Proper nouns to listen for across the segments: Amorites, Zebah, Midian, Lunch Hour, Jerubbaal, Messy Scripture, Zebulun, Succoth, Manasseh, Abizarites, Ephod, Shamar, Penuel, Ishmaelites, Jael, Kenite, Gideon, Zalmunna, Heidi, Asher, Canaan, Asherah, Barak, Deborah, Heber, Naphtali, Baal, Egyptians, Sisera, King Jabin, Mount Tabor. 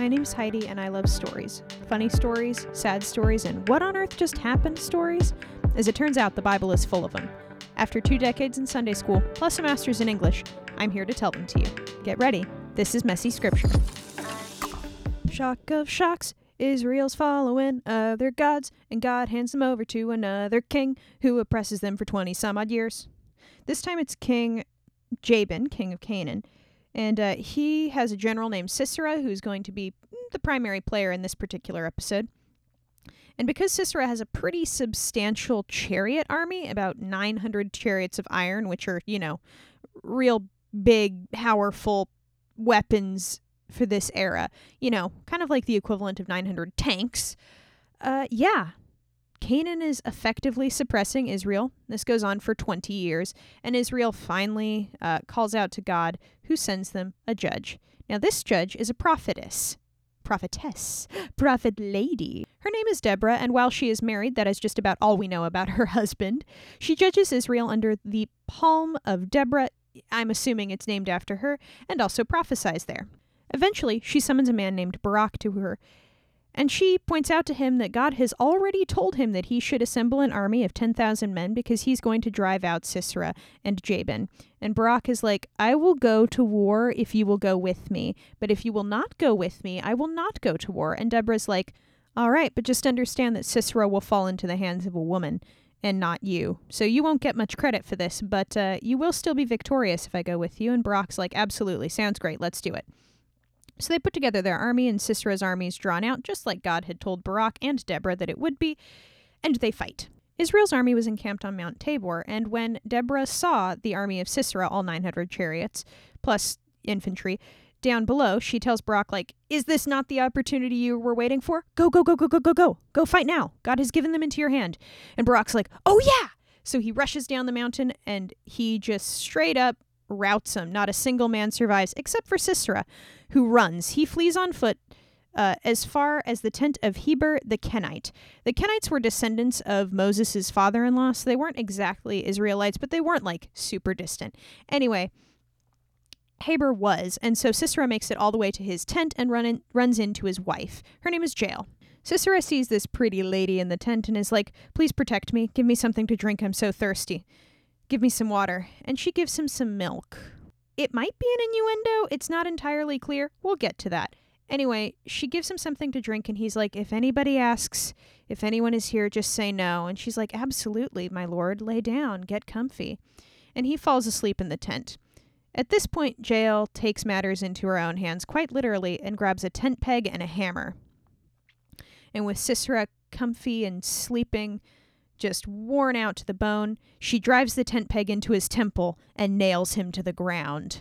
My name's Heidi and I love stories. Funny stories, sad stories, and what on earth just happened stories? As it turns out, the Bible is full of them. After 2 decades in Sunday school, plus a master's in English, I'm here to tell them to you. Get ready. This is Messy Scripture. Shock of shocks, Israel's following other gods, and God hands them over to another king who oppresses them for 20 some odd years. This time it's King Jabin, king of Canaan, and he has a general named Sisera who's going to be the primary player in this particular episode. And because Sisera has a pretty substantial chariot army, about 900 chariots of iron, which are, real big, powerful weapons for this era, kind of like the equivalent of 900 tanks, Canaan is effectively suppressing Israel. This goes on for 20 years, and Israel finally calls out to God, who sends them a judge. Now, this judge is a prophet lady. Her name is Deborah, and while she is married, that is just about all we know about her husband. She judges Israel under the palm of Deborah, I'm assuming it's named after her, and also prophesies there. Eventually, she summons a man named Barak to her, and she points out to him that God has already told him that he should assemble an army of 10,000 men because he's going to drive out Sisera and Jabin. And Barak is like, I will go to war if you will go with me, but if you will not go with me, I will not go to war. And Deborah's like, all right, but just understand that Sisera will fall into the hands of a woman and not you. So you won't get much credit for this, but you will still be victorious if I go with you. And Barak's like, absolutely, sounds great, let's do it. So they put together their army, and Sisera's army is drawn out, just like God had told Barak and Deborah that it would be, and they fight. Israel's army was encamped on Mount Tabor, and when Deborah saw the army of Sisera, all 900 chariots, plus infantry, down below, she tells Barak, is this not the opportunity you were waiting for? Go. Go fight now. God has given them into your hand. And Barak's like, oh yeah! So he rushes down the mountain, and he just straight up routs him. Not a single man survives, except for Sisera, who runs. He flees on foot as far as the tent of Heber the Kenite. The Kenites were descendants of Moses' father-in-law, so they weren't exactly Israelites, but they weren't, super distant. Anyway, Heber was, and so Sisera makes it all the way to his tent and runs into his wife. Her name is Jael. Sisera sees this pretty lady in the tent and is like, please protect me, give me something to drink, I'm so thirsty. Give me some water. And she gives him some milk. It might be an innuendo. It's not entirely clear. We'll get to that. Anyway, she gives him something to drink, and he's like, if anybody asks, if anyone is here, just say no. And she's like, absolutely, my lord, lay down, get comfy. And he falls asleep in the tent. At this point, Jael takes matters into her own hands, quite literally, and grabs a tent peg and a hammer. And with Sisera comfy and sleeping, just worn out to the bone, she drives the tent peg into his temple and nails him to the ground.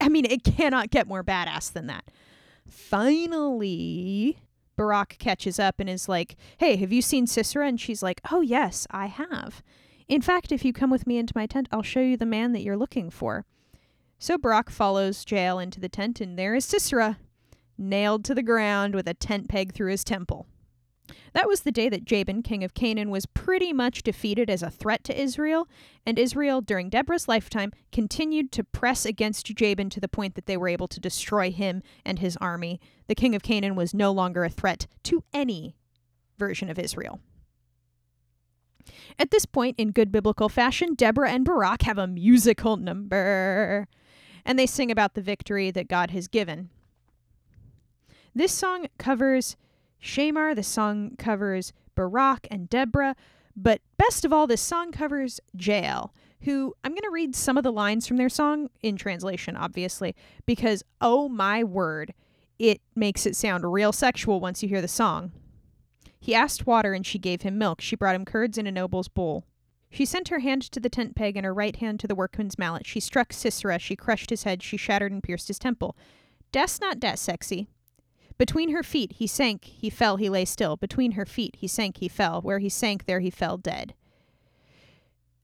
I mean, it cannot get more badass than that. Finally, Barak catches up and is like, hey, have you seen Sisera? And she's like, oh yes, I have. In fact, if you come with me into my tent, I'll show you the man that you're looking for. So Barak follows Jael into the tent, and there is Sisera, nailed to the ground with a tent peg through his temple. That was the day that Jabin, king of Canaan, was pretty much defeated as a threat to Israel, and Israel, during Deborah's lifetime, continued to press against Jabin to the point that they were able to destroy him and his army. The king of Canaan was no longer a threat to any version of Israel. At this point, in good biblical fashion, Deborah and Barak have a musical number, and they sing about the victory that God has given. This song covers Shamar, the song covers Barak and Deborah, but best of all, this song covers Jael, who, I'm going to read some of the lines from their song, in translation, obviously, because, oh my word, it makes it sound real sexual once you hear the song. He asked water, and she gave him milk. She brought him curds in a noble's bowl. She sent her hand to the tent peg and her right hand to the workman's mallet. She struck Sisera. She crushed his head. She shattered and pierced his temple. Das not das sexy. Between her feet he sank, he fell, he lay still. Between her feet he sank, he fell. Where he sank, there he fell dead.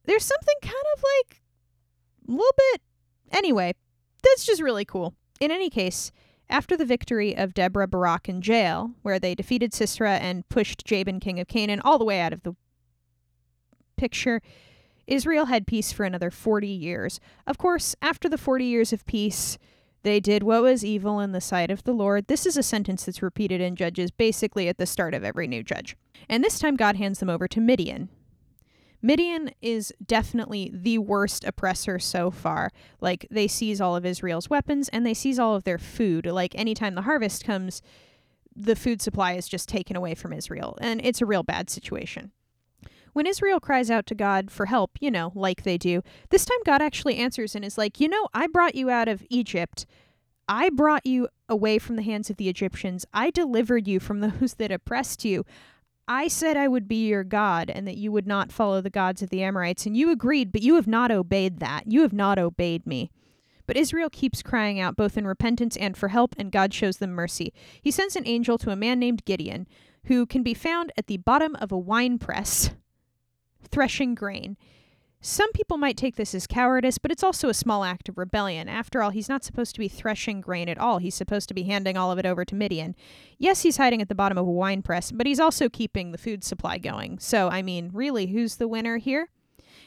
There's something kind of a little bit... Anyway, that's just really cool. In any case, after the victory of Deborah, Barak, and Jael, where they defeated Sisera and pushed Jabin, king of Canaan, all the way out of the picture, Israel had peace for another 40 years. Of course, after the 40 years of peace, They did what was evil in the sight of the Lord. This is a sentence that's repeated in Judges basically at the start of every new judge. And this time God hands them over to Midian. Midian is definitely the worst oppressor so far. Like, they seize all of Israel's weapons and they seize all of their food. Like, anytime the harvest comes, the food supply is just taken away from Israel. And it's a real bad situation. When Israel cries out to God for help, you know, like they do, this time God actually answers and is like, you know, I brought you out of Egypt. I brought you away from the hands of the Egyptians. I delivered you from those that oppressed you. I said I would be your God and that you would not follow the gods of the Amorites, and you agreed, but you have not obeyed that. You have not obeyed me. But Israel keeps crying out both in repentance and for help, and God shows them mercy. He sends an angel to a man named Gideon, who can be found at the bottom of a wine press, threshing grain. Some people might take this as cowardice, but it's also a small act of rebellion. After all, he's not supposed to be threshing grain at all. He's supposed to be handing all of it over to Midian. Yes, he's hiding at the bottom of a wine press, but he's also keeping the food supply going. So, I mean, really, who's the winner here?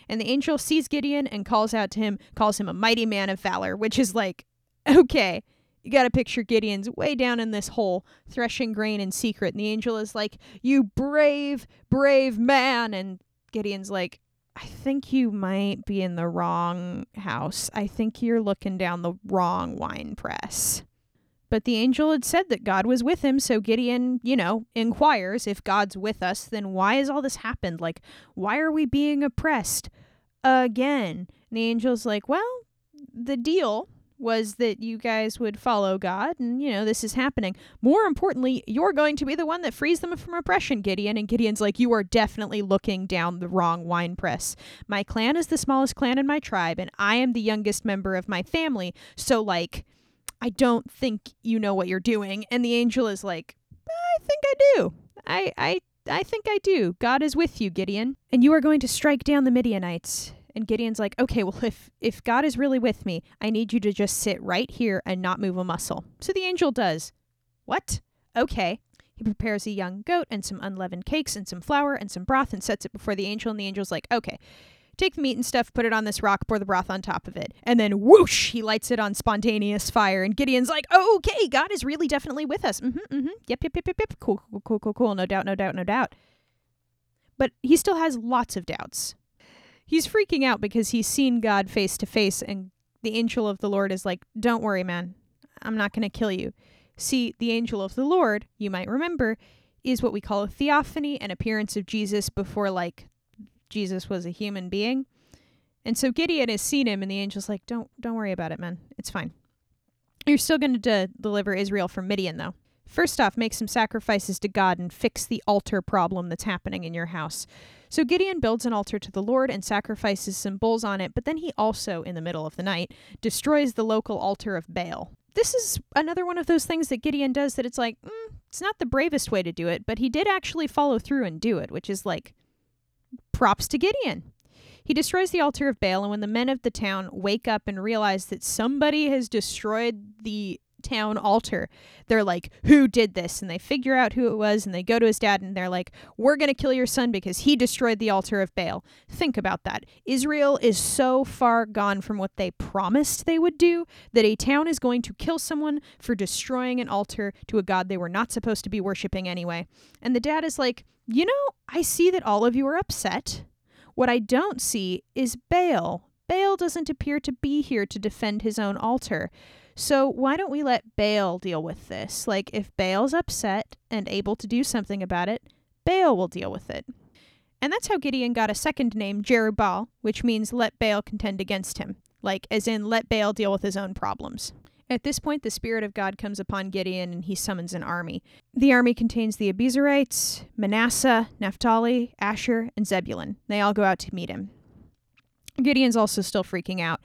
And the angel sees Gideon and calls out to him, calls him a mighty man of valor, which is like, okay, you got to picture Gideon's way down in this hole, threshing grain in secret. And the angel is like, you brave, brave man. And Gideon's like, I think you might be in the wrong house. I think you're looking down the wrong wine press. But the angel had said that God was with him, so Gideon, you know, inquires, if God's with us, then why has all this happened? Like, why are we being oppressed again? And the angel's like, well, the deal was that you guys would follow God, and, you know, this is happening. More importantly, you're going to be the one that frees them from oppression, Gideon. And Gideon's like, you are definitely looking down the wrong wine press. My clan is the smallest clan in my tribe, and I am the youngest member of my family, so, like, I don't think you know what you're doing. And the angel is like, I think I do. I think I do. God is with you, Gideon. And you are going to strike down the Midianites. And Gideon's like, okay, well, if God is really with me, I need you to just sit right here and not move a muscle. So the angel does. What? Okay. He prepares a young goat and some unleavened cakes and some flour and some broth and sets it before the angel. And the angel's like, okay, take the meat and stuff, put it on this rock, pour the broth on top of it. And then whoosh, he lights it on spontaneous fire. And Gideon's like, oh, okay, God is really definitely with us. Yep. Cool. No doubt. But he still has lots of doubts. He's freaking out because he's seen God face to face. And the angel of the Lord is like, don't worry, man. I'm not going to kill you. See, the angel of the Lord, you might remember, is what we call a theophany, an appearance of Jesus before, like, Jesus was a human being. And so Gideon has seen him, and the angel's like, don't worry about it, man. It's fine. You're still going to deliver Israel from Midian, though. First off, make some sacrifices to God and fix the altar problem that's happening in your house. So Gideon builds an altar to the Lord and sacrifices some bulls on it, but then he also, in the middle of the night, destroys the local altar of Baal. This is another one of those things that Gideon does that it's like, it's not the bravest way to do it, but he did actually follow through and do it, which is like, props to Gideon. He destroys the altar of Baal, and when the men of the town wake up and realize that somebody has destroyed the town altar, they're like, who did this? And they figure out who it was, and they go to his dad, and they're like, we're going to kill your son because he destroyed the altar of Baal. Think about that. Israel is so far gone from what they promised they would do that a town is going to kill someone for destroying an altar to a god they were not supposed to be worshiping anyway. And the dad is like, you know, I see that all of you are upset. What I don't see is Baal. Baal doesn't appear to be here to defend his own altar. So why don't we let Baal deal with this? Like, if Baal's upset and able to do something about it, Baal will deal with it. And that's how Gideon got a second name, Jerubbaal, which means let Baal contend against him. Like, as in, let Baal deal with his own problems. At this point, the Spirit of God comes upon Gideon, and he summons an army. The army contains the Abizarites, Manasseh, Naphtali, Asher, and Zebulun. They all go out to meet him. Gideon's also still freaking out,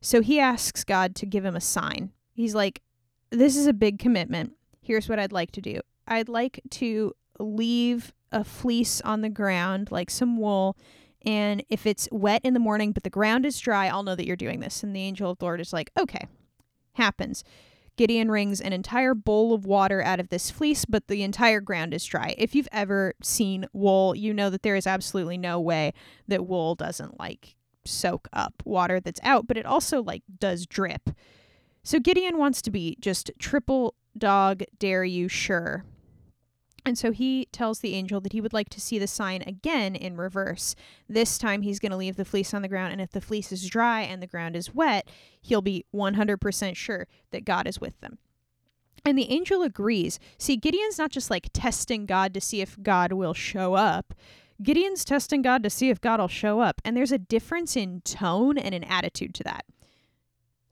so he asks God to give him a sign. He's like, this is a big commitment. Here's what I'd like to do. I'd like to leave a fleece on the ground, like some wool, and if it's wet in the morning but the ground is dry, I'll know that you're doing this. And the angel of the Lord is like, okay. Happens. Gideon wrings an entire bowl of water out of this fleece, but the entire ground is dry. If you've ever seen wool, you know that there is absolutely no way that wool doesn't, like, soak up water that's out, but it also, like, does drip. So Gideon wants to be just triple dog dare you sure. And so he tells the angel that he would like to see the sign again in reverse. This time he's going to leave the fleece on the ground, and if the fleece is dry and the ground is wet, he'll be 100% sure that God is with them. And the angel agrees. See, Gideon's not just like testing God to see if God will show up. Gideon's testing God to see if God will show up. And there's a difference in tone and an attitude to that.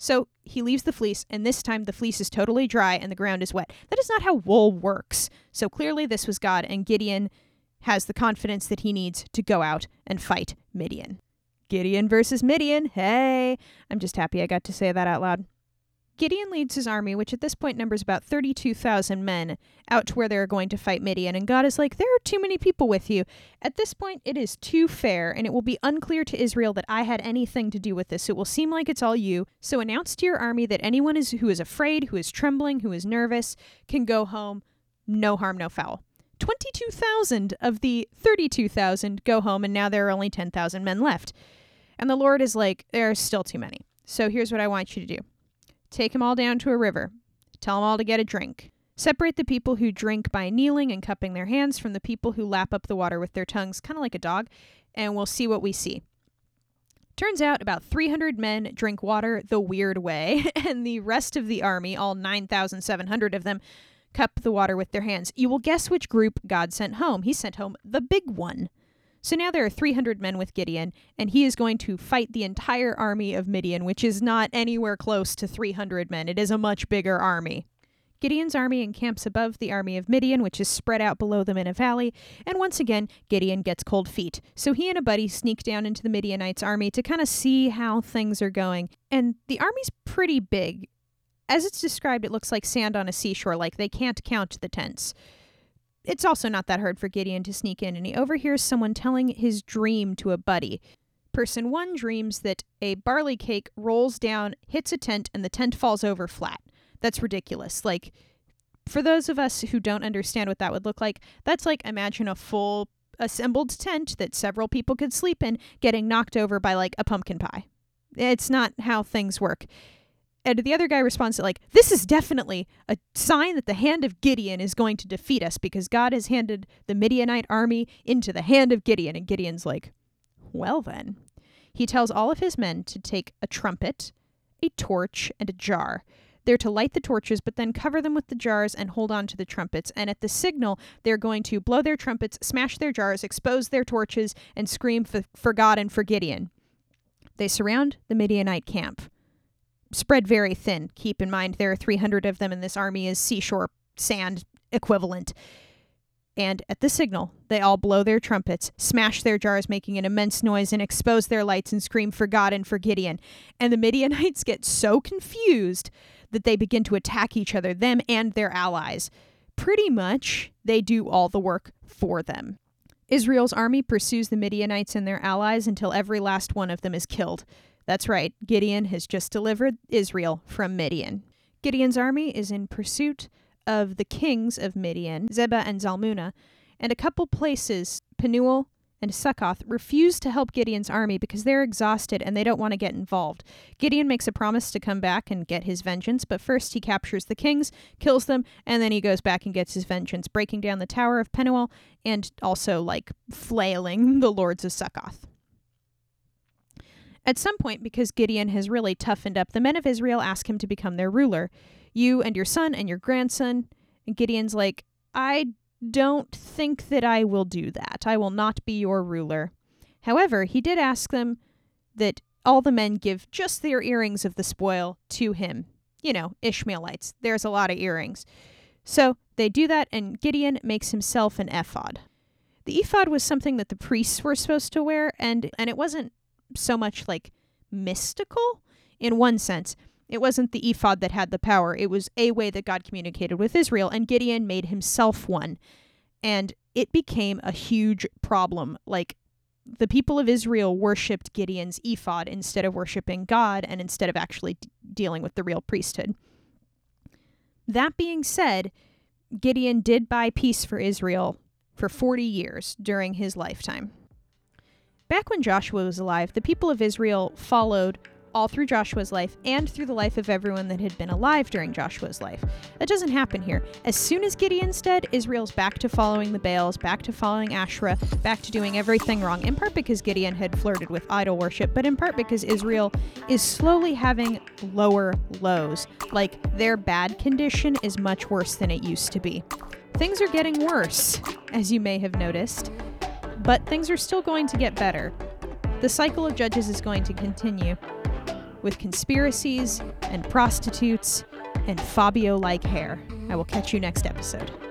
So he leaves the fleece, and this time the fleece is totally dry and the ground is wet. That is not how wool works. So clearly this was God, and Gideon has the confidence that he needs to go out and fight Midian. Gideon versus Midian. Hey, I'm just happy I got to say that out loud. Gideon leads his army, which at this point numbers about 32,000 men, out to where they're going to fight Midian, and God is like, there are too many people with you. At this point, it is too fair, and it will be unclear to Israel that I had anything to do with this. It will seem like it's all you. So announce to your army that anyone who is afraid, who is trembling, who is nervous, can go home. No harm, no foul. 22,000 of the 32,000 go home, and now there are only 10,000 men left. And the Lord is like, there are still too many. So here's what I want you to do. Take them all down to a river. Tell them all to get a drink. Separate the people who drink by kneeling and cupping their hands from the people who lap up the water with their tongues, kind of like a dog, and we'll see what we see. Turns out about 300 men drink water the weird way, and the rest of the army, all 9,700 of them, cup the water with their hands. You will guess which group God sent home. He sent home the big one. So now there are 300 men with Gideon, and he is going to fight the entire army of Midian, which is not anywhere close to 300 men. It is a much bigger army. Gideon's army encamps above the army of Midian, which is spread out below them in a valley, and once again, Gideon gets cold feet. So he and a buddy sneak down into the Midianites' army to kind of see how things are going, and the army's pretty big. As it's described, it looks like sand on a seashore, like they can't count the tents. It's also not that hard for Gideon to sneak in, and he overhears someone telling his dream to a buddy. Person one dreams that a barley cake rolls down, hits a tent, and the tent falls over flat. That's ridiculous. Like, for those of us who don't understand what that would look like, that's like imagine a full assembled tent that several people could sleep in getting knocked over by, like, a pumpkin pie. It's not how things work. And the other guy responds to, like, this is definitely a sign that the hand of Gideon is going to defeat us because God has handed the Midianite army into the hand of Gideon. And Gideon's like, well then. He tells all of his men to take a trumpet, a torch, and a jar. They're to light the torches, but then cover them with the jars and hold on to the trumpets. And at the signal, they're going to blow their trumpets, smash their jars, expose their torches, and scream for God and for Gideon. They surround the Midianite camp. Spread very thin. Keep in mind there are 300 of them, and this army is seashore sand equivalent. And at the signal, they all blow their trumpets, smash their jars, making an immense noise, and expose their lights and scream for God and for Gideon. And the Midianites get so confused that they begin to attack each other, them and their allies. Pretty much, they do all the work for them. Israel's army pursues the Midianites and their allies until every last one of them is killed. That's right, Gideon has just delivered Israel from Midian. Gideon's army is in pursuit of the kings of Midian, Zebah and Zalmunna, and a couple places, Penuel and Succoth, refuse to help Gideon's army because they're exhausted and they don't want to get involved. Gideon makes a promise to come back and get his vengeance, but first he captures the kings, kills them, and then he goes back and gets his vengeance, breaking down the tower of Penuel and also, like, flailing the lords of Succoth. At some point, because Gideon has really toughened up, the men of Israel ask him to become their ruler. You and your son and your grandson. And Gideon's like, I don't think that I will do that. I will not be your ruler. However, he did ask them that all the men give just their earrings of the spoil to him. You know, Ishmaelites. There's a lot of earrings. So they do that, and Gideon makes himself an ephod. The ephod was something that the priests were supposed to wear, and it wasn't so much like mystical in one sense. It wasn't the ephod that had the power. It was a way that God communicated with Israel, and Gideon made himself one. And it became a huge problem. Like, the people of Israel worshipped Gideon's ephod instead of worshipping God and instead of actually dealing with the real priesthood. That being said, Gideon did buy peace for Israel for 40 years during his lifetime. Back when Joshua was alive, the people of Israel followed all through Joshua's life and through the life of everyone that had been alive during Joshua's life. That doesn't happen here. As soon as Gideon's dead, Israel's back to following the Baals, back to following Asherah, back to doing everything wrong, in part because Gideon had flirted with idol worship, but in part because Israel is slowly having lower lows. Like, their bad condition is much worse than it used to be. Things are getting worse, as you may have noticed, but things are still going to get better. The cycle of judges is going to continue, with conspiracies and prostitutes and Fabio-like hair. I will catch you next episode.